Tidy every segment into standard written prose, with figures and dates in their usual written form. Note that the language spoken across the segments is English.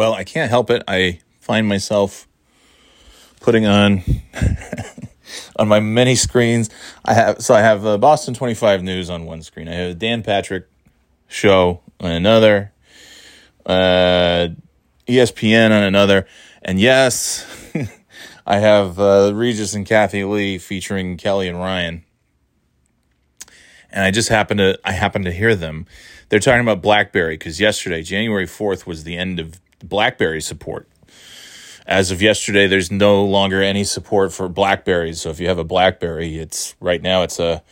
Well, I can't help it. I find myself putting on on my many screens. I have Boston 25 News on one screen. I have Dan Patrick Show on another, ESPN on another, and yes, I have Regis and Kathy Lee featuring Kelly and Ryan. And I just happen to hear them. They're talking about BlackBerry because yesterday, January 4th, was the end of BlackBerry support. As of yesterday, there's no longer any support for BlackBerries. So if you have a BlackBerry, it's right now it's a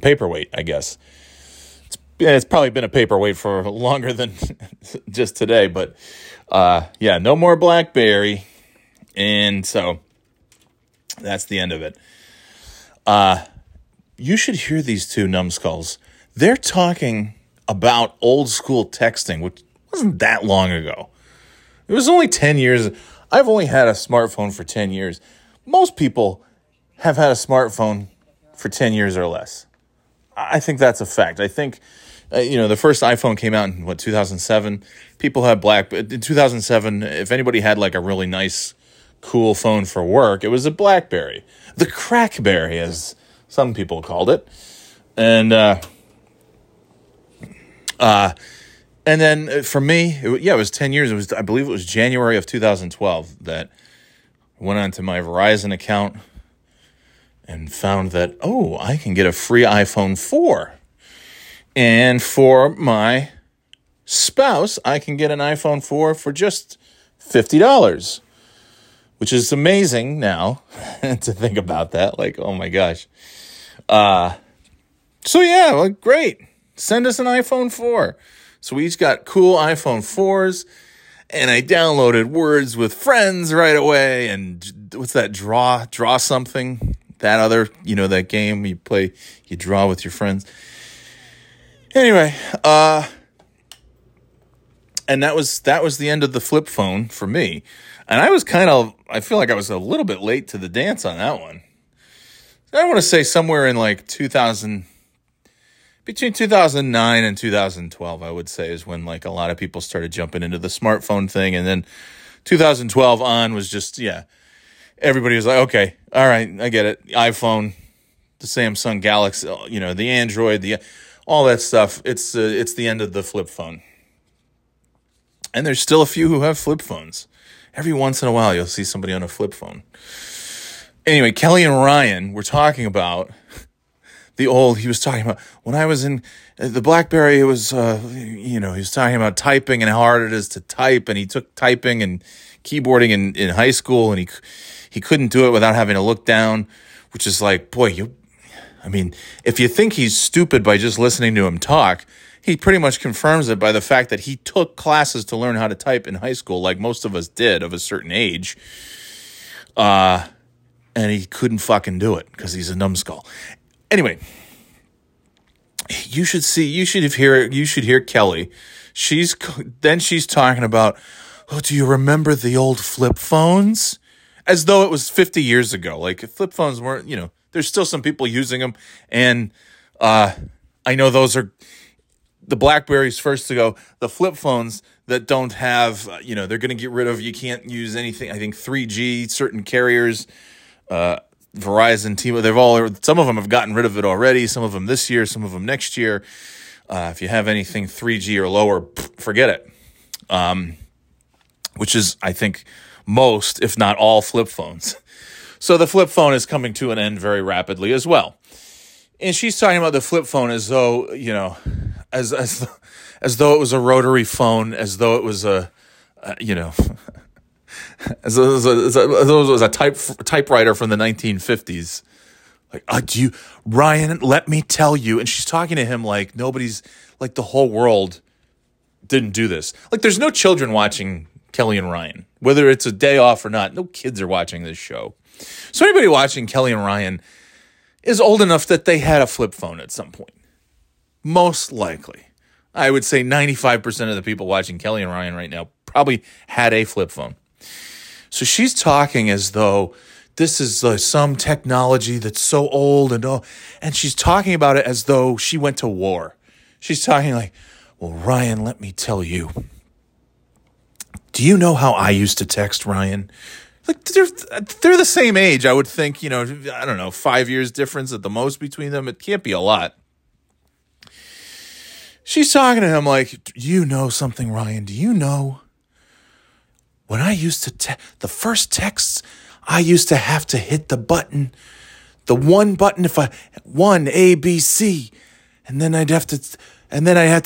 paperweight, I guess. It's probably been a paperweight for longer than just today, but yeah, no more BlackBerry, and so that's the end of it. You should hear these two numbskulls. They're talking about old school texting, which wasn't that long ago. It was only 10 years. I've only had a smartphone for 10 years. Most people have had a smartphone for 10 years or less. I think that's a fact. I think, the first iPhone came out in, 2007? People had in 2007, if anybody had like a really nice, cool phone for work, it was a BlackBerry. The Crackberry, as some people called it. And and then for me, it was 10 years. It was, I believe it was January of 2012 that I went onto my Verizon account and found that, I can get a free iPhone 4. And for my spouse, I can get an iPhone 4 for just $50, which is amazing now to think about that. Like, oh my gosh. Great. Send us an iPhone 4. So we each got cool iPhone 4s, and I downloaded Words with Friends right away. And what's that? Draw Something. That other, that game you play, you draw with your friends. Anyway, and that was the end of the flip phone for me. And I feel like I was a little bit late to the dance on that one. I want to say somewhere in like between 2009 and 2012, I would say, is when like a lot of people started jumping into the smartphone thing. And then 2012 on was just, yeah. Everybody was like, okay, all right, I get it. iPhone, the Samsung Galaxy, the Android, all that stuff. It's the end of the flip phone. And there's still a few who have flip phones. Every once in a while, you'll see somebody on a flip phone. Anyway, Kelly and Ryan were talking about he was talking about when I was in the BlackBerry, it was, he was talking about typing and how hard it is to type. And he took typing and keyboarding in high school, and he couldn't do it without having to look down, which is like, boy, if you think he's stupid by just listening to him talk, he pretty much confirms it by the fact that he took classes to learn how to type in high school, like most of us did of a certain age. And he couldn't fucking do it because he's a numbskull. Anyway, you should hear Kelly. She's talking about, do you remember the old flip phones? As though it was 50 years ago. Like, flip phones weren't, there's still some people using them. And I know those are the BlackBerries first to go. The flip phones that don't have, they're going to get rid of, you can't use anything. I think 3G, certain carriers, Verizon, T-Mobile, some of them have gotten rid of it already. Some of them this year, some of them next year. If you have anything 3G or lower, forget it. Which is, I think, most, if not all, flip phones. So the flip phone is coming to an end very rapidly as well. And she's talking about the flip phone as though, as though it was a rotary phone, as though it was a typewriter from the 1950s. Like, Ryan, let me tell you. And she's talking to him like nobody's, like the whole world didn't do this. Like, there's no children watching Kelly and Ryan, whether it's a day off or not. No kids are watching this show. So anybody watching Kelly and Ryan is old enough that they had a flip phone at some point. Most likely. I would say 95% of the people watching Kelly and Ryan right now probably had a flip phone. So she's talking as though this is some technology that's so old and all. And she's talking about it as though she went to war. She's talking like, well, Ryan, let me tell you. Do you know how I used to text, Ryan? Like, they're the same age, I would think. You know, I don't know, 5 years difference at the most between them. It can't be a lot. She's talking to him like, do you know something, Ryan? Do you know when I used to the first texts, I used to have to hit the button, the one button, if I one A B C, and then I'd have to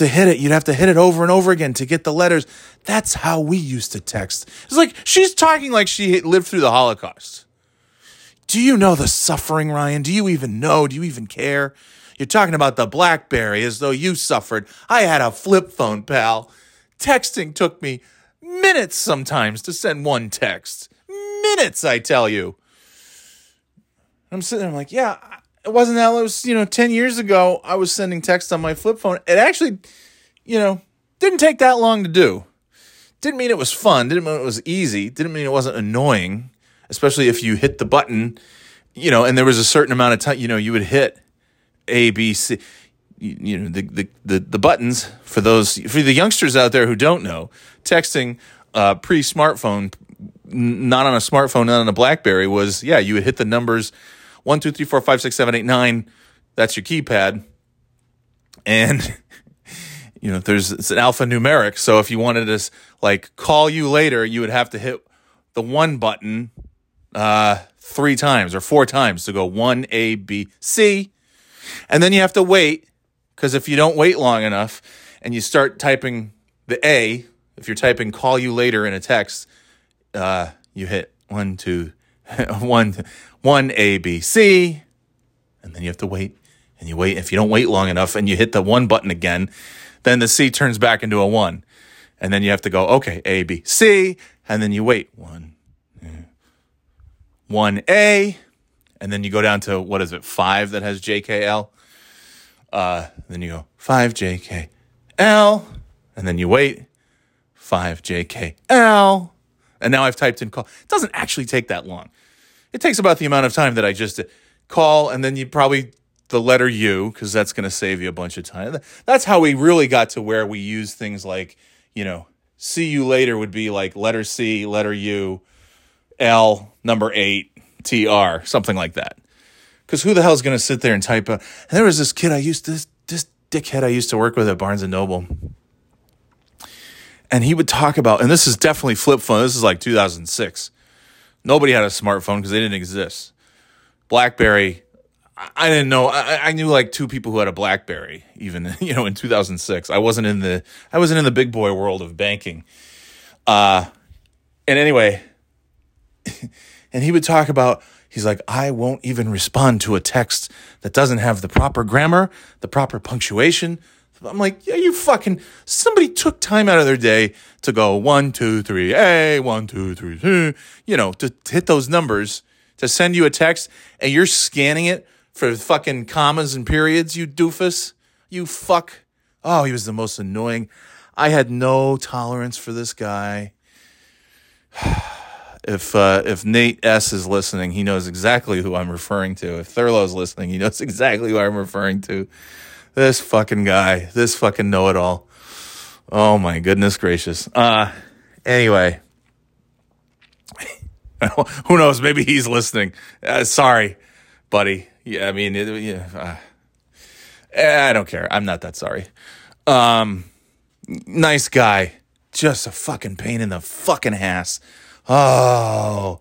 hit it. You'd have to hit it over and over again to get the letters. That's how we used to text. It's like she's talking like she lived through the Holocaust. Do you know the suffering, Ryan? Do you even know? Do you even care? You're talking about the BlackBerry as though you suffered. I had a flip phone, pal. Texting took me minutes sometimes to send one text. Minutes, I tell you. I'm sitting there, I'm like, yeah, it wasn't that. It was, 10 years ago, I was sending texts on my flip phone. It actually, didn't take that long to do. Didn't mean it was fun. Didn't mean it was easy. Didn't mean it wasn't annoying, especially if you hit the button, and there was a certain amount of time, you would hit A, B, C, the buttons for the youngsters out there who don't know, texting pre-smartphone, not on a smartphone, not on a BlackBerry was, you would hit the numbers 1, 2, 3, 4, 5, 6, 7, 8, 9. That's your keypad. And, it's an alphanumeric. So if you wanted to call you later, you would have to hit the one button 3 times or 4 times to go 1, A, B, C. And then you have to wait, because if you don't wait long enough and you start typing the A, if you're typing call you later in a text, you hit 1, 2, 1, 1, A, B, C, and then you have to wait, and you wait. If you don't wait long enough and you hit the one button again, then the C turns back into a 1, and then you have to go, okay, A, B, C, and then you wait 1, A. And then you go down to, 5 that has JKL? Then you go, 5 JKL. And then you wait, 5 JKL. And now I've typed in call. It doesn't actually take that long. It takes about the amount of time that I just did. Call, and then you probably the letter U, because that's going to save you a bunch of time. That's how we really got to where we use things like, see you later would be like letter C, letter U, L, number 8. TR, something like that. Because who the hell is going to sit there and type out? And there was this kid this dickhead I used to work with at Barnes & Noble. And he would talk about, and this is definitely flip phone. This is like 2006. Nobody had a smartphone because they didn't exist. BlackBerry, I didn't know. I knew like 2 people who had a BlackBerry, even, in 2006. I wasn't in the big boy world of banking. And anyway... And he would talk about, he's like, I won't even respond to a text that doesn't have the proper grammar, the proper punctuation. I'm like, yeah, somebody took time out of their day to go 1, 2, 3, A, 1, 2, 3, two, to hit those numbers to send you a text. And you're scanning it for fucking commas and periods, you doofus, you fuck. Oh, he was the most annoying. I had no tolerance for this guy. If Nate S. is listening, he knows exactly who I'm referring to. If Thurlow's listening, he knows exactly who I'm referring to. This fucking guy. This fucking know-it-all. Oh, my goodness gracious. Anyway. Who knows? Maybe he's listening. Sorry, buddy. Yeah, I mean, I don't care. I'm not that sorry. Nice guy. Just a fucking pain in the fucking ass. Oh,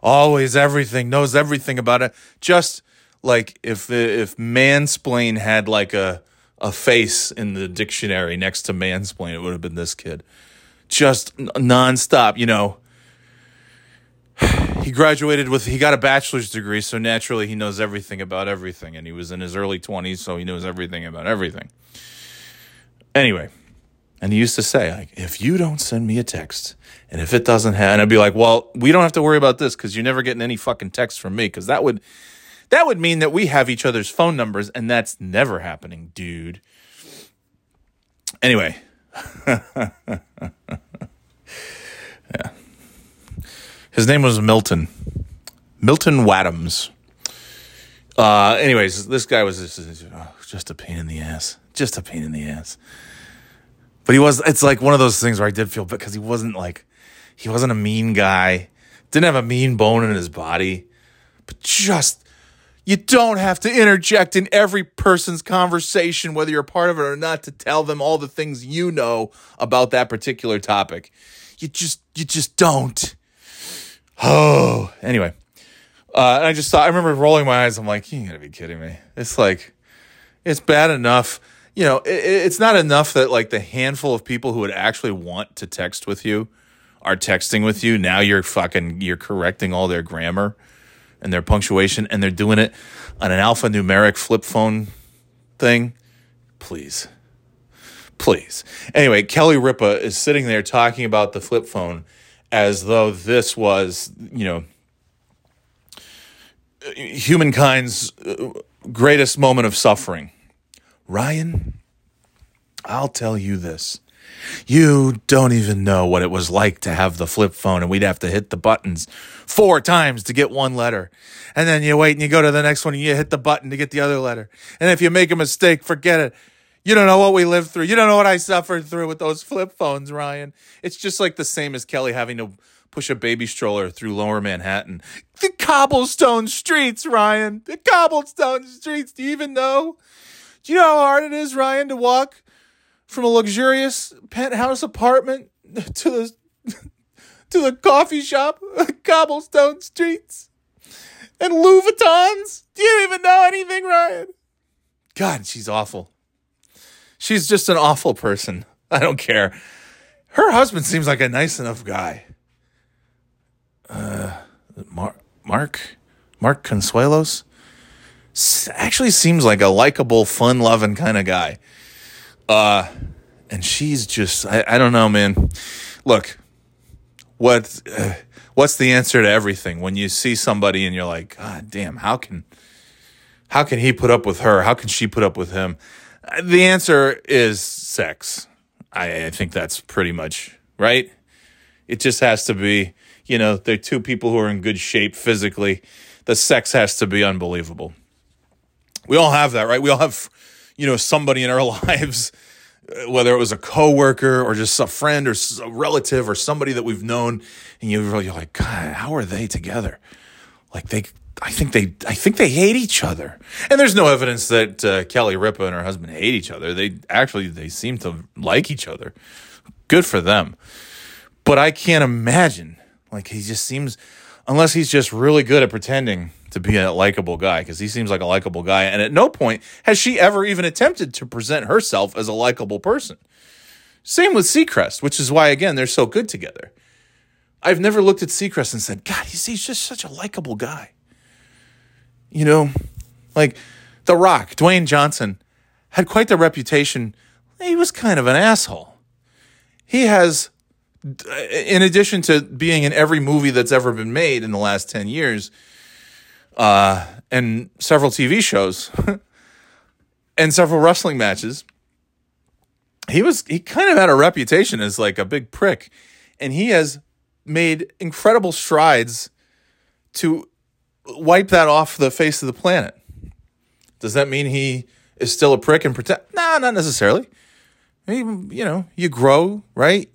always everything, knows everything about it. Just like if mansplain had like a face in the dictionary next to mansplain, it would have been this kid. Just nonstop, He got a bachelor's degree, so naturally he knows everything about everything. And he was in his early 20s, so he knows everything about everything. Anyway. And he used to say, like, if you don't send me a text, and if it doesn't have, and I'd be like, well, we don't have to worry about this because you're never getting any fucking text from me, because that would mean that we have each other's phone numbers, and that's never happening, dude. Anyway. Yeah. His name was Milton. Milton Wadhams. Anyways, this guy was just a pain in the ass. But he was, it's like one of those things where I did feel, because he wasn't like, he wasn't a mean guy. Didn't have a mean bone in his body. But just, you don't have to interject in every person's conversation, whether you're a part of it or not, to tell them all the things you know about that particular topic. You just don't. Oh, anyway. And I just thought, I remember rolling my eyes. I'm like, you gotta be kidding me. It's like, it's bad enough. You know, it's not enough that like the handful of people who would actually want to text with you are texting with you. Now you're correcting all their grammar and their punctuation, and they're doing it on an alphanumeric flip phone thing. Please. Please. Anyway, Kelly Ripa is sitting there talking about the flip phone as though this was, you know, humankind's greatest moment of suffering. Ryan, I'll tell you this. You don't even know what it was like to have the flip phone, and we'd have to hit the buttons 4 times to get one letter. And then you wait and you go to the next one and you hit the button to get the other letter. And if you make a mistake, forget it. You don't know what we lived through. You don't know what I suffered through with those flip phones, Ryan. It's just like the same as Kelly having to push a baby stroller through lower Manhattan. The cobblestone streets, Ryan. The cobblestone streets. Do you even know? Do you know how hard it is, Ryan, to walk from a luxurious penthouse apartment to the coffee shop, cobblestone streets, and Louis Vuittons? Do you even know anything, Ryan? God, she's awful. She's just an awful person. I don't care. Her husband seems like a nice enough guy. Mark Consuelos? Actually seems like a likable, fun-loving kind of guy. And she's just, I don't know, man. Look, what's the answer to everything? When you see somebody and you're like, God damn, how can he put up with her? How can she put up with him? The answer is sex. I think that's pretty much right. It just has to be, you know, they're two people who are in good shape physically. The sex has to be unbelievable. We all have that, right? We all have, you know, somebody in our lives, whether it was a coworker or just a friend or a relative or somebody that we've known, and you're like, God, how are they together? Like I think they hate each other. And there's no evidence that Kelly Ripa and her husband hate each other. They seem to like each other. Good for them. But I can't imagine. Like, he just seems, unless he's just really good at pretending to be a likable guy, because he seems like a likable guy. And at no point has she ever even attempted to present herself as a likable person. Same with Seacrest, which is why, again, they're so good together. I've never looked at Seacrest and said, God, he's just such a likable guy. You know, like The Rock, Dwayne Johnson, had quite the reputation. He was kind of an asshole. He has, in addition to being in every movie that's ever been made in the last 10 years, and several TV shows and several wrestling matches, he kind of had a reputation as like a big prick, and he has made incredible strides to wipe that off the face of the planet. Does that mean he is still a prick and pretend? No, not necessarily. I mean, you know, you grow, right?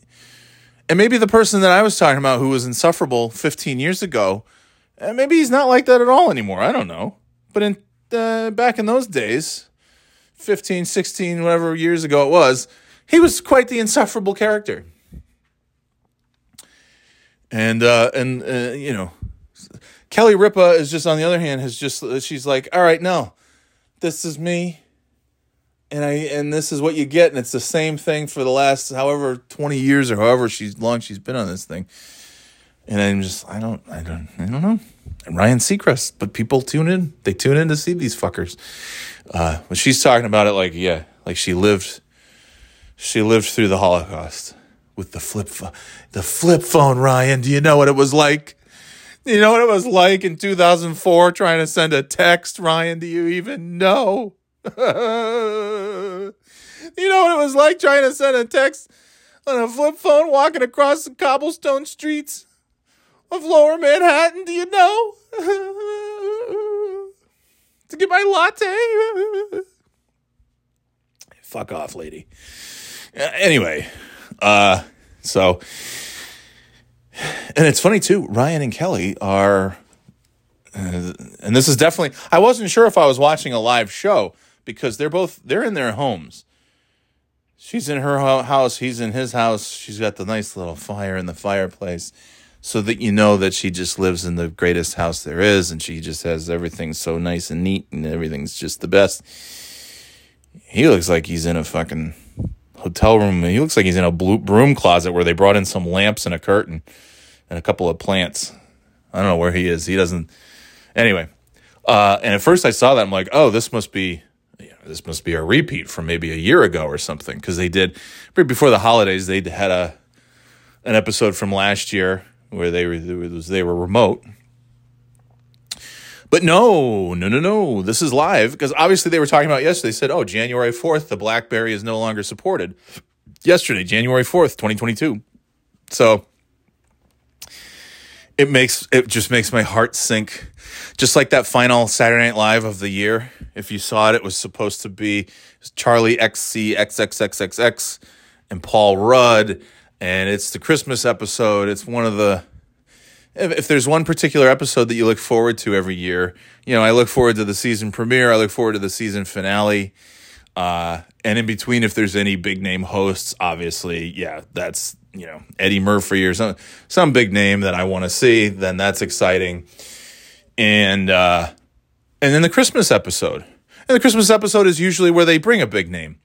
And maybe the person that I was talking about who was insufferable 15 years ago, and maybe he's not like that at all anymore. I don't know. But in back in those days, 15, 16, whatever years ago it was, he was quite the insufferable character. And you know, Kelly Ripa is just, on the other hand, she's like, all right, no, this is me. And this is what you get. And it's the same thing for the last however 20 years or however long she's been on this thing. And I'm just, I don't know. And Ryan Seacrest, but people tune in. They tune in to see these fuckers. When she's talking about it, like, yeah, like she lived through the Holocaust with the flip phone, Ryan. Do you know what it was like? You know what it was like in 2004 trying to send a text, Ryan? Do you even know? You know what it was like trying to send a text on a flip phone walking across the cobblestone streets of lower Manhattan? Do you know? To get my latte? Fuck off, lady. Anyway, so, and it's funny too, Ryan and Kelly are, and this is definitely, I wasn't sure if I was watching a live show because they're in their homes. She's in her house, he's in his house. She's got the nice little fire in the fireplace so that you know that she just lives in the greatest house there is and she just has everything so nice and neat and everything's just the best. He looks like he's in a fucking hotel room. He looks like he's in a blue broom closet where they brought in some lamps and a curtain and a couple of plants. I don't know where he is. He doesn't. Anyway, and at first I saw that. I'm like, oh, this must be a repeat from maybe a year ago or something. Because they did, right before the holidays, they had an episode from last year where they were remote. But no, this is live, because obviously they were talking about yesterday. They said, oh, January 4th, the BlackBerry is no longer supported. Yesterday, January 4th, 2022. So it just makes my heart sink. Just like that final Saturday Night Live of the year. If you saw it, it was supposed to be Charlie XCX and Paul Rudd. And it's the Christmas episode. It's one of the... If there's one particular episode that you look forward to every year, you know, I look forward to the season premiere. I look forward to the season finale. And in between, if there's any big name hosts, obviously, yeah, that's, you know, Eddie Murphy or some big name that I want to see, then that's exciting. And then the Christmas episode. And the Christmas episode is usually where they bring a big name.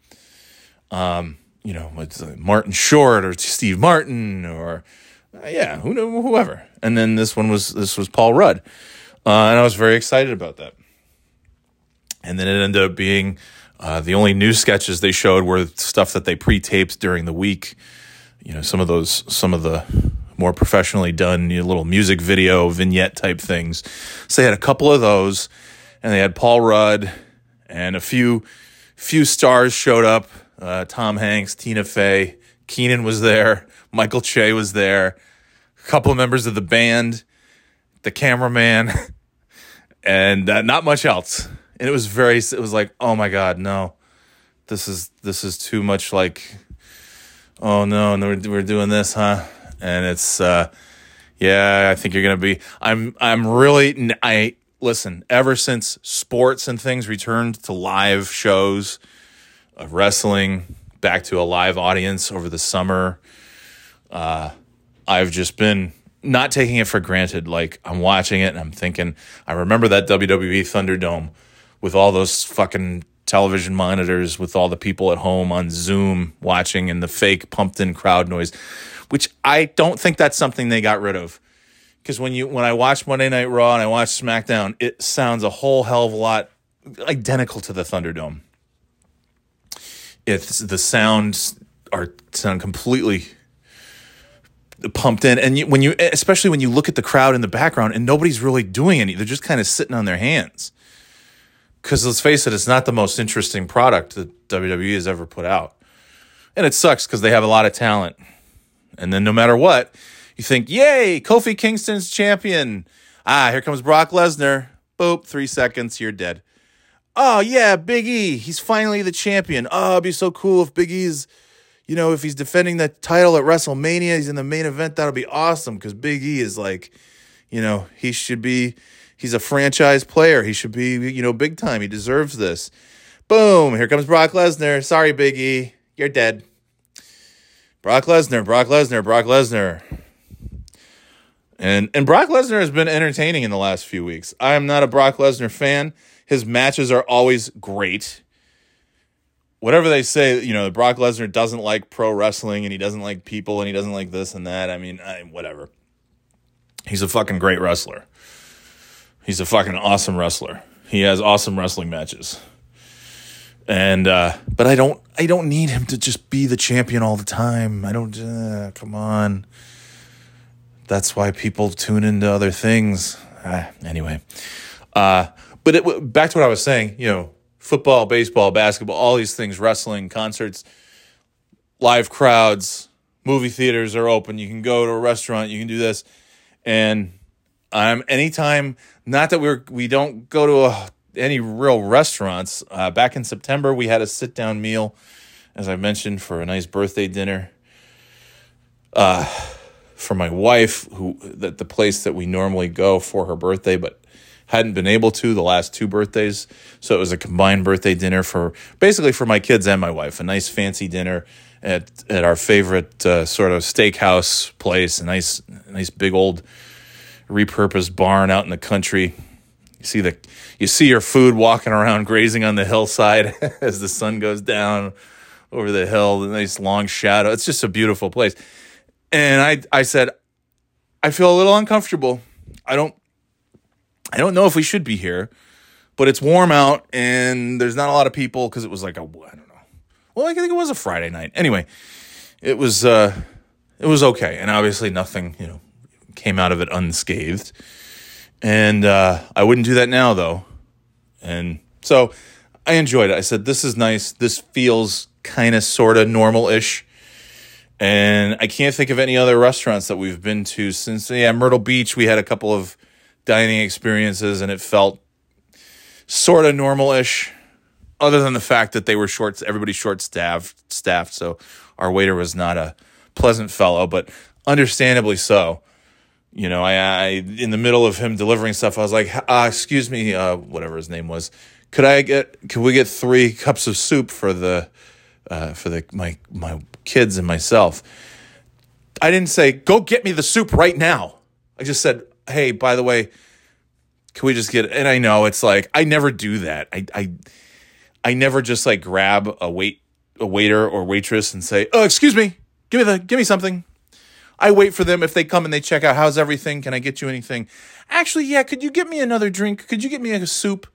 You know, it's Martin Short or Steve Martin or... yeah, who knew, whoever. And then this was Paul Rudd. And I was very excited about that. And then it ended up being the only new sketches they showed were stuff that they pre-taped during the week. You know, some of the more professionally done, you know, little music video vignette type things. So they had a couple of those, and they had Paul Rudd, and a few stars showed up. Tom Hanks, Tina Fey, Kenan was there. Michael Che was there, a couple of members of the band, the cameraman, and not much else. And it was like, oh my God, no, this is too much like, oh no, we're doing this, huh? And it's, yeah, I think you're going to be, listen, ever since sports and things returned to live shows of wrestling, back to a live audience over the summer, I've just been not taking it for granted. Like, I'm watching it and I'm thinking, I remember that WWE Thunderdome with all those fucking television monitors, with all the people at home on Zoom watching, and the fake pumped-in crowd noise, which I don't think that's something they got rid of. Because when I watch Monday Night Raw and I watch SmackDown, it sounds a whole hell of a lot identical to the Thunderdome. It's the sounds sound completely pumped in, and especially when you look at the crowd in the background and nobody's really doing anything, they're just kind of sitting on their hands, because let's face it, it's not the most interesting product that WWE has ever put out, and it sucks because they have a lot of talent, and then no matter what, you think, yay, Kofi Kingston's champion, here comes Brock Lesnar, boop, 3 seconds, you're dead. Oh yeah, Big E, he's finally the champion. Oh, it'd be so cool if Big E's, you know, if he's defending that title at WrestleMania, he's in the main event, that'll be awesome, because Big E is like, you know, he's a franchise player. He should be, you know, big time. He deserves this. Boom, here comes Brock Lesnar. Sorry, Big E, you're dead. Brock Lesnar, Brock Lesnar, Brock Lesnar. And Brock Lesnar has been entertaining in the last few weeks. I am not a Brock Lesnar fan. His matches are always great. Whatever they say, you know, Brock Lesnar doesn't like pro wrestling, and he doesn't like people, and he doesn't like this and that. I mean, whatever. He's a fucking great wrestler. He's a fucking awesome wrestler. He has awesome wrestling matches. And but I don't need him to just be the champion all the time. I don't. Come on. That's why people tune into other things. Anyway, but back to what I was saying. You know. Football, baseball, basketball, all these things, wrestling, concerts, live crowds, movie theaters are open. You can go to a restaurant. You can do this. And anytime, not that we don't go to any real restaurants. Back in September, we had a sit-down meal as I mentioned, for a nice birthday dinner. For my wife, the place that we normally go for her birthday, but hadn't been able to the last two birthdays. So it was a combined birthday dinner for my kids and my wife. A nice fancy dinner at our favorite sort of steakhouse place. A nice big old repurposed barn out in the country. You see your food walking around, grazing on the hillside as the sun goes down over the hill. The nice long shadow. It's just a beautiful place. And I said, I feel a little uncomfortable. I don't know if we should be here, but it's warm out and there's not a lot of people because it was like a, I don't know. Well, I think it was a Friday night. Anyway, it was okay. And obviously nothing, came out of it unscathed. And I wouldn't do that now though. And so I enjoyed it. I said, this is nice. This feels kind of sort of normal-ish. And I can't think of any other restaurants that we've been to since, Myrtle Beach. We had a couple of dining experiences, and it felt sort of normal-ish, other than the fact that they were everybody's short-staffed, so our waiter was not a pleasant fellow, but understandably so. I in the middle of him delivering stuff, I was like, excuse me, whatever his name was, could we get 3 cups of soup for the my kids and myself? I didn't say, go get me the soup right now. I just said, hey, by the way, can we just get, and I know it's like, I never do that. I never just like grab a waiter or waitress and say, oh, excuse me, give me something. I wait for them. If they come and they check out, how's everything? Can I get you anything? Actually, yeah. Could you get me another drink? Could you get me a soup?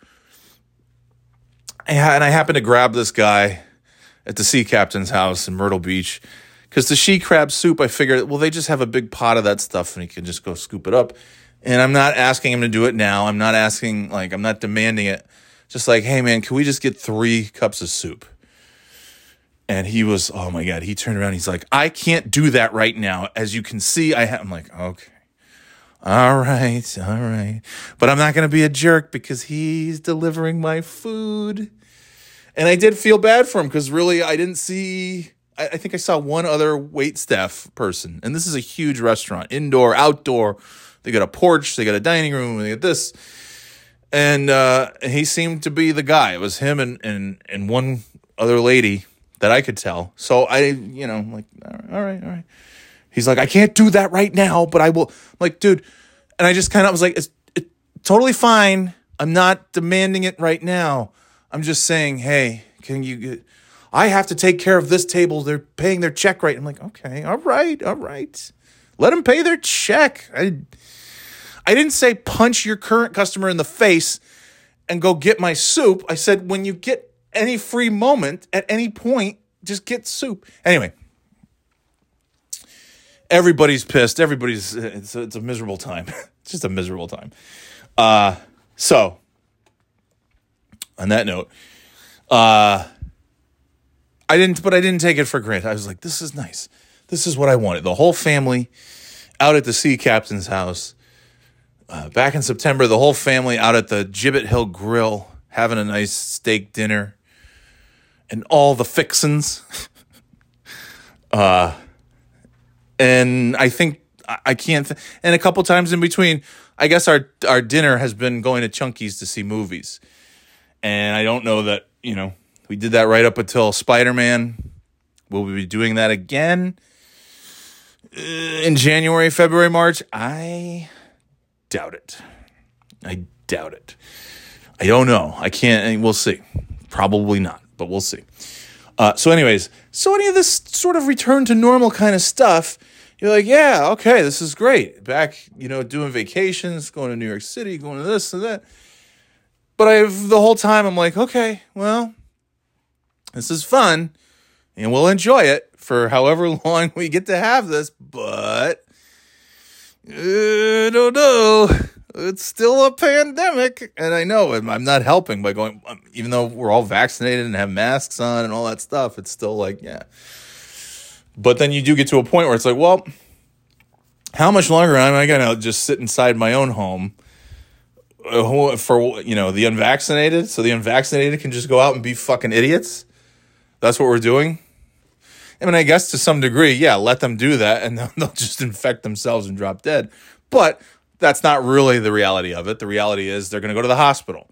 And I happened to grab this guy at the Sea Captain's House in Myrtle Beach, because the she crab soup, I figured, well, they just have a big pot of that stuff, and he can just go scoop it up. And I'm not asking him to do it now. I'm not asking, I'm not demanding it. Just like, hey, man, can we just get 3 cups of soup? And he was, oh, my God. He turned around. He's like, I can't do that right now. As you can see, I'm like, okay. All right. But I'm not going to be a jerk because he's delivering my food. And I did feel bad for him because really I didn't see – I think I saw one other waitstaff person. And this is a huge restaurant, indoor, outdoor. They got a porch. They got a dining room. They got this. And he seemed to be the guy. It was him and one other lady that I could tell. So I, I'm like, all right. He's like, I can't do that right now, but I will. I'm like, dude. And I just kind of was like, it's totally fine. I'm not demanding it right now. I'm just saying, hey, I have to take care of this table. They're paying their check right. I'm like, okay, all right. Let them pay their check. I didn't say punch your current customer in the face and go get my soup. I said, when you get any free moment at any point, just get soup. Anyway, everybody's pissed. It's a miserable time. It's just a miserable time. So on that note, I didn't take it for granted. I was like, this is nice. This is what I wanted. The whole family out at the Sea Captain's House. Back in September, the whole family out at the Gibbet Hill Grill having a nice steak dinner and all the fixins. And I think I can't. And a couple times in between, I guess our dinner has been going to Chunky's to see movies. And I don't know that, we did that right up until Spider-Man. Will we be doing that again in January, February, March? I doubt it. I don't know. I can't. We'll see. Probably not, but we'll see. So anyways, so any of this sort of return to normal kind of stuff, you're like, yeah, okay, this is great. Back, doing vacations, going to New York City, going to this and that. But the whole time I'm like, okay, well, this is fun and we'll enjoy it for however long we get to have this, but I don't know. It's still a pandemic. And I know I'm not helping by going, even though we're all vaccinated and have masks on and all that stuff, it's still like, yeah. But then you do get to a point where it's like, well, how much longer am I going to just sit inside my own home? For the unvaccinated, so the unvaccinated can just go out and be fucking idiots. That's what we're doing. I mean, I guess to some degree, yeah, let them do that and they'll just infect themselves and drop dead. But that's not really the reality of it. The reality is they're going to go to the hospital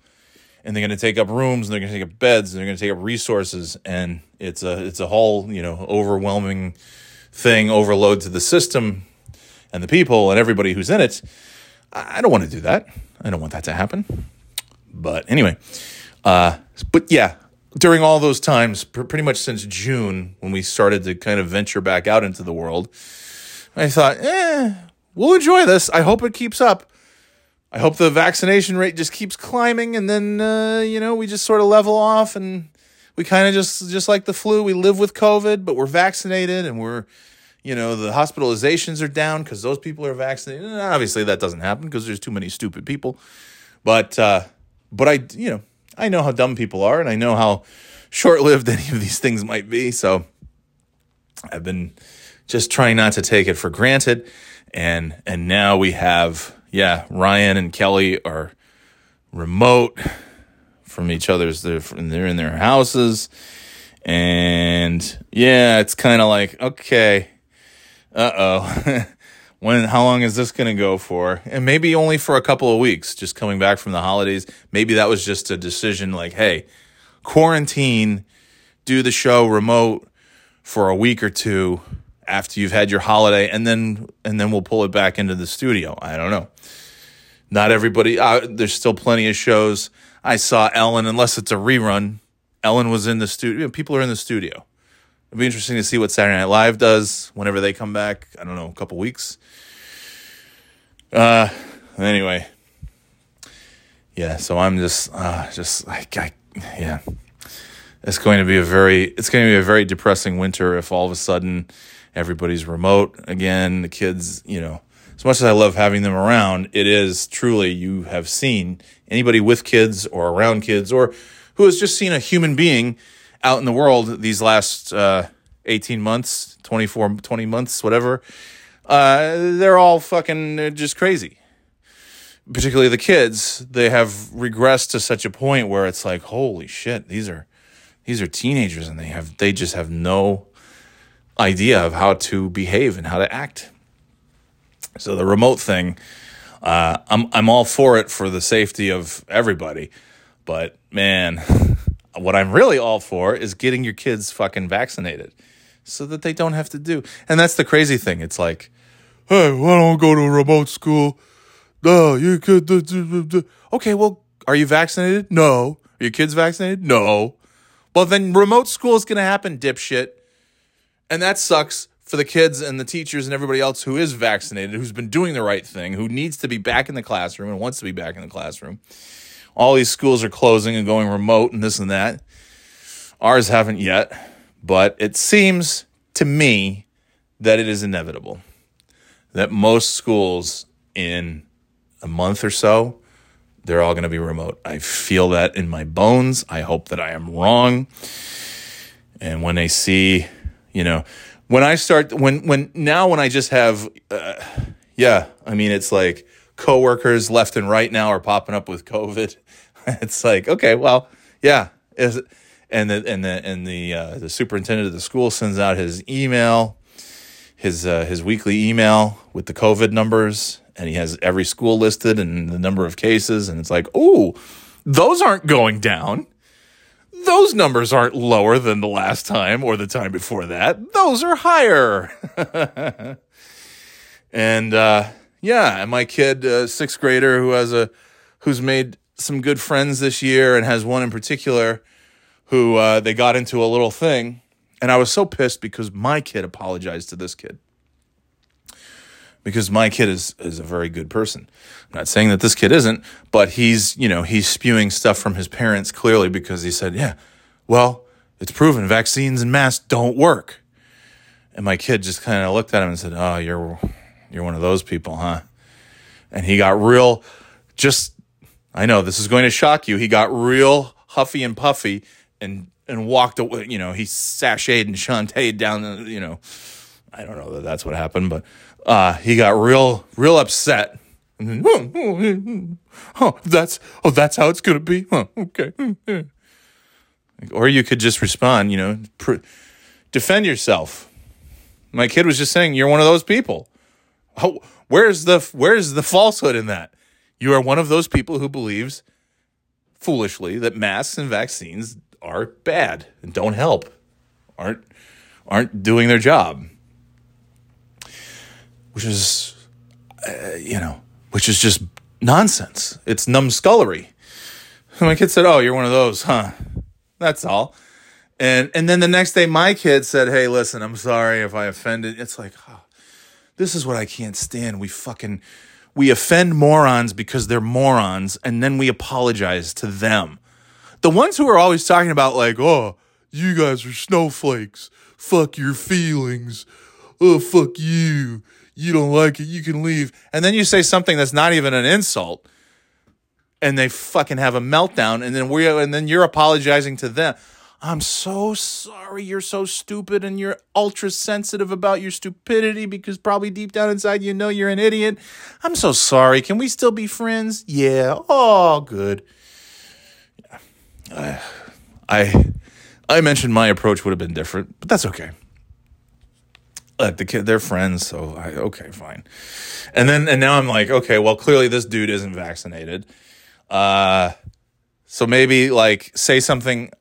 and they're going to take up rooms and they're going to take up beds and they're going to take up resources. And it's a whole, you know, overwhelming thing, overload to the system and the people and everybody who's in it. I don't want to do that. I don't want that to happen. But anyway, but yeah, during all those times, pretty much since June, when we started to kind of venture back out into the world, I thought, we'll enjoy this. I hope it keeps up. I hope the vaccination rate just keeps climbing, and then, you know, we just sort of level off, and we kind of just like the flu, we live with COVID, but we're vaccinated, and we're, you know, the hospitalizations are down because those people are vaccinated. And obviously, that doesn't happen because there's too many stupid people. But I know how dumb people are, and I know how short-lived any of these things might be. So I've been just trying not to take it for granted. And now we have, Ryan and Kelly are remote from each other's. They're in their houses. And, it's kind of like, okay, how long is this going to go for? And maybe only for a couple of weeks, just coming back from the holidays. Maybe that was just a decision like, hey, quarantine, do the show remote for a week or two after you've had your holiday, and then we'll pull it back into the studio. I don't know. Not everybody, there's still plenty of shows. I saw Ellen, unless it's a rerun. Ellen was in the studio. People are in the studio. It'll be interesting to see what Saturday Night Live does whenever they come back. I don't know, a couple weeks. Anyway. Yeah, so I'm just it's going to be a very depressing winter if all of a sudden everybody's remote again. The kids, you know, as much as I love having them around, it is truly, you have seen anybody with kids or around kids or who has just seen a human being out in the world these last 18 months, 20 months, whatever, they're all fucking just crazy. Particularly the kids, they have regressed to such a point where it's like, holy shit, these are teenagers and they just have no idea of how to behave and how to act. So the remote thing, I'm all for it for the safety of everybody. But, man, what I'm really all for is getting your kids fucking vaccinated so that they don't have to do. And that's the crazy thing. It's like, hey, why don't I go to a remote school? No, you could. Okay, well, are you vaccinated? No. Are your kids vaccinated? No. Well, then remote school is going to happen, dipshit. And that sucks for the kids and the teachers and everybody else who is vaccinated, who's been doing the right thing, who needs to be back in the classroom and wants to be back in the classroom. All these schools are closing and going remote and this and that. Ours haven't yet, but it seems to me that it is inevitable that most schools in a month or so, they're all going to be remote. I feel that in my bones. I hope that I am wrong. And when they see, you know, when I start, when I just have, it's like, coworkers left and right now are popping up with COVID. It's like, okay, well, yeah. The superintendent of the school sends out his email, his weekly email with the COVID numbers, and he has every school listed and the number of cases. And it's like, oh, those aren't going down. Those numbers aren't lower than the last time or the time before that. Those are higher. And my kid, sixth grader, who's made some good friends this year and has one in particular who they got into a little thing. And I was so pissed because my kid apologized to this kid. Because my kid is a very good person. I'm not saying that this kid isn't, but he's spewing stuff from his parents clearly because he said, it's proven vaccines and masks don't work. And my kid just kind of looked at him and said, oh, You're one of those people, huh? And he got real, I know this is going to shock you. He got real huffy and puffy and walked away. You know, he sashayed and shantaed down the, you know, I don't know that that's what happened, but he got real, real upset. And then, that's how it's going to be. Huh, okay. Or you could just respond, you know, Defend yourself. My kid was just saying, you're one of those people. Oh, where's the falsehood in that? You are one of those people who believes, foolishly, that masks and vaccines are bad and don't help, aren't doing their job. Which is, which is just nonsense. It's numbskullery. And my kid said, oh, you're one of those, huh? That's all. And then the next day, my kid said, hey, listen, I'm sorry if I offended. It's like, oh, this is what I can't stand. We offend morons because they're morons, and then we apologize to them. The ones who are always talking about, like, oh, you guys are snowflakes. Fuck your feelings. Oh, fuck you. You don't like it. You can leave. And then you say something that's not even an insult, and they fucking have a meltdown, and then you're apologizing to them. I'm so sorry you're so stupid, and you're ultra sensitive about your stupidity because probably deep down inside you know you're an idiot. I'm so sorry. Can we still be friends? Yeah. Oh, good. I mentioned my approach would have been different, but that's okay. Like the kid, they're friends, so okay, fine. And now I'm like, okay, well, clearly this dude isn't vaccinated. So maybe like say something.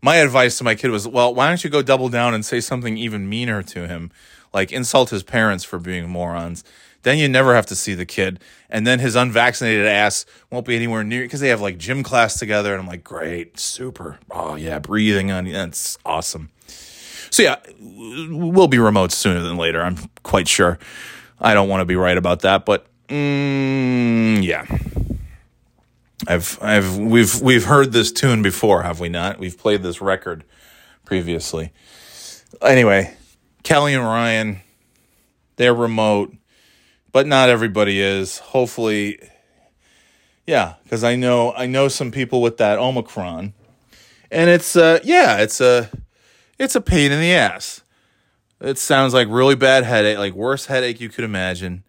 My advice to my kid was, well, why don't you go double down and say something even meaner to him, like insult his parents for being morons. Then you never have to see the kid. And then his unvaccinated ass won't be anywhere near, because they have like gym class together. And I'm like, great, super. Oh, yeah, breathing on you. That's awesome. So, yeah, we'll be remote sooner than later. I'm quite sure. I don't want to be right about that. But, yeah. We've heard this tune before, have we not? We've played this record previously. Anyway, Kelly and Ryan, they're remote, but not everybody is. Hopefully, yeah, because I know some people with that Omicron, and it's a pain in the ass. It sounds like really bad headache, like worst headache you could imagine.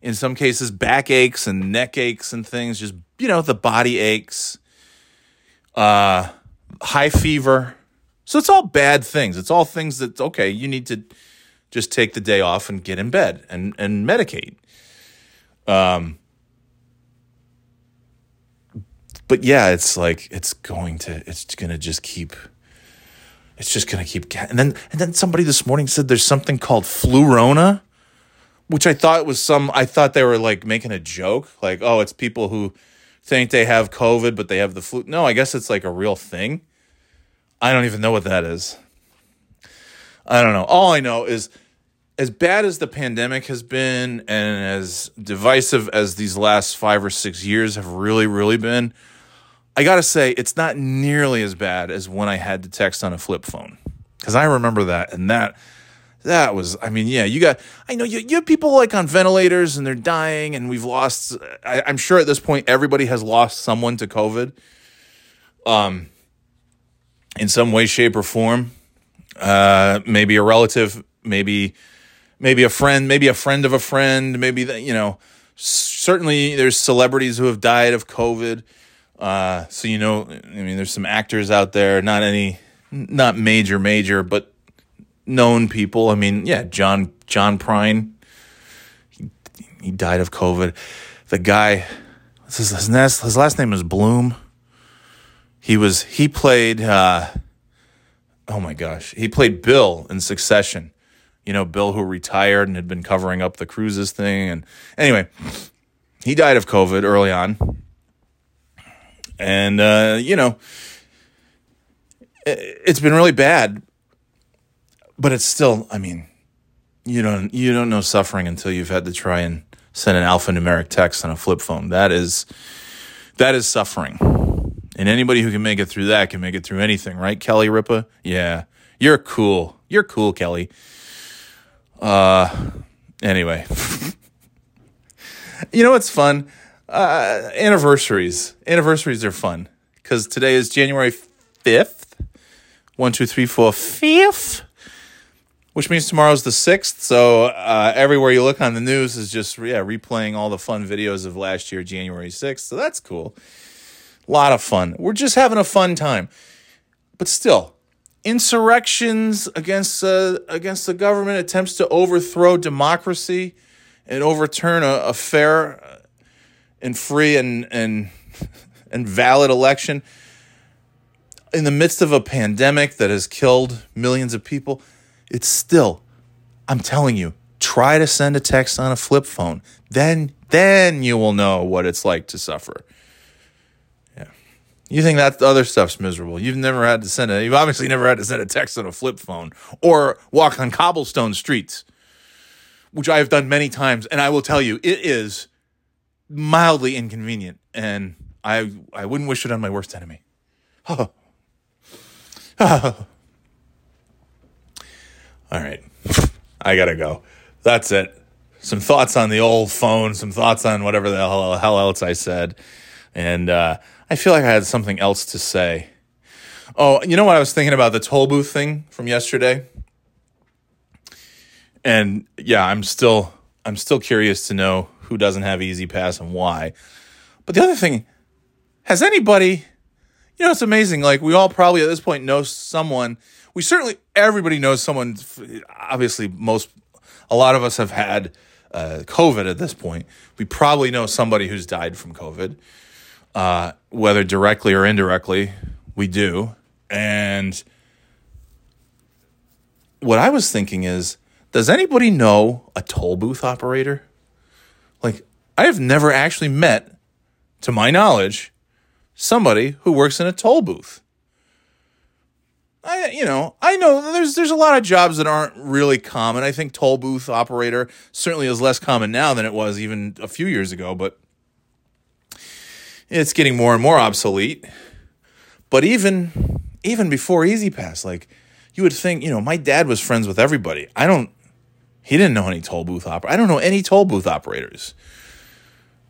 In some cases, back aches and neck aches and things, just, the body aches, high fever. So it's all bad things. It's all things that, okay, you need to just take the day off and get in bed and medicate. But yeah, it's like, it's just going to keep. And then somebody this morning said there's something called Flurona, which I thought they were like making a joke. Like, oh, it's people who think they have COVID, but they have the flu. No, I guess it's like a real thing. I don't even know what that is. I don't know. All I know is, as bad as the pandemic has been and as divisive as these last 5 or 6 years have really, really been, I got to say it's not nearly as bad as when I had to text on a flip phone, because I remember that. And that was, you have people like on ventilators and they're dying, and we've lost, I'm sure at this point, everybody has lost someone to COVID, in some way, shape or form, maybe a relative, maybe a friend, maybe a friend of a friend, certainly there's celebrities who have died of COVID. There's some actors out there, not major, but known people. John Prine, he died of COVID. The guy, his last name is Bloom. He played Bill in Succession. Bill, who retired and had been covering up the cruises thing. And anyway, he died of COVID early on. And, it's been really bad. But it's still, you don't know suffering until you've had to try and send an alphanumeric text on a flip phone. That is suffering. And anybody who can make it through that can make it through anything, right, Kelly Ripa? Yeah. You're cool. You're cool, Kelly. Anyway. What's fun? Anniversaries. Anniversaries are fun, because today is January 5th. 5th. Which means tomorrow's the 6th, so everywhere you look on the news is just replaying all the fun videos of last year, January 6th, so that's cool. A lot of fun. We're just having a fun time. But still, insurrections against the government, attempts to overthrow democracy and overturn a fair and free and valid election in the midst of a pandemic that has killed millions of people. It's still, I'm telling you, try to send a text on a flip phone. Then you will know what it's like to suffer. Yeah. You think that other stuff's miserable. You've obviously never had to send a text on a flip phone or walk on cobblestone streets, which I have done many times. And I will tell you, it is mildly inconvenient. And I wouldn't wish it on my worst enemy. Oh. Oh. All right. I got to go. That's it. Some thoughts on the old phone, some thoughts on whatever the hell else I said. And I feel like I had something else to say. Oh, you know what I was thinking about? The toll booth thing from yesterday. And yeah, I'm still curious to know who doesn't have Easy Pass and why. But the other thing, has anybody... You know, it's amazing. Like, we all probably at this point know someone. Everybody knows someone. Obviously, a lot of us have had COVID at this point. We probably know somebody who's died from COVID, whether directly or indirectly. We do. And what I was thinking is, does anybody know a toll booth operator? Like, I have never actually met, to my knowledge, somebody who works in a toll booth. I know there's a lot of jobs that aren't really common. I think toll booth operator certainly is less common now than it was even a few years ago, but it's getting more and more obsolete. But even before Easy Pass, like, you would think, my dad was friends with everybody. He didn't know any toll booth operator. I don't know any toll booth operators.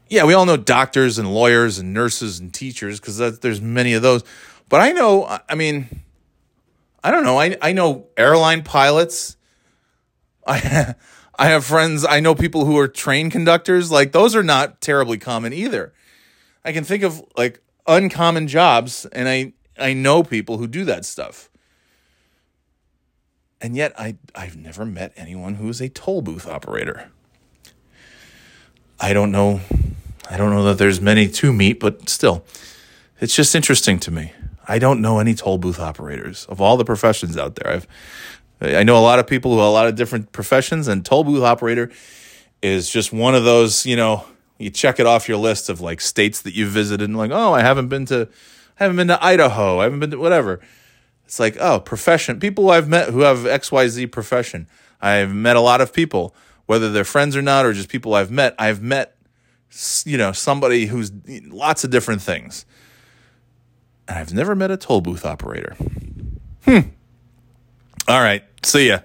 Yeah, we all know doctors and lawyers and nurses and teachers because there's many of those. But I don't know. I know airline pilots. I have friends. I know people who are train conductors. Like, those are not terribly common either. I can think of, like, uncommon jobs, and I know people who do that stuff. And yet I've never met anyone who is a toll booth operator. I don't know that there's many to meet, but still, it's just interesting to me. I don't know any toll booth operators of all the professions out there. I know a lot of people who have a lot of different professions, and toll booth operator is just one of those, you check it off your list of, like, states that you visited and, like, oh, I haven't been to Idaho. I haven't been to whatever. It's like, oh, profession. People I've met who have XYZ profession. I've met a lot of people, whether they're friends or not, or just people I've met. I've met, somebody who's lots of different things. And I've never met a toll booth operator. All right. See ya.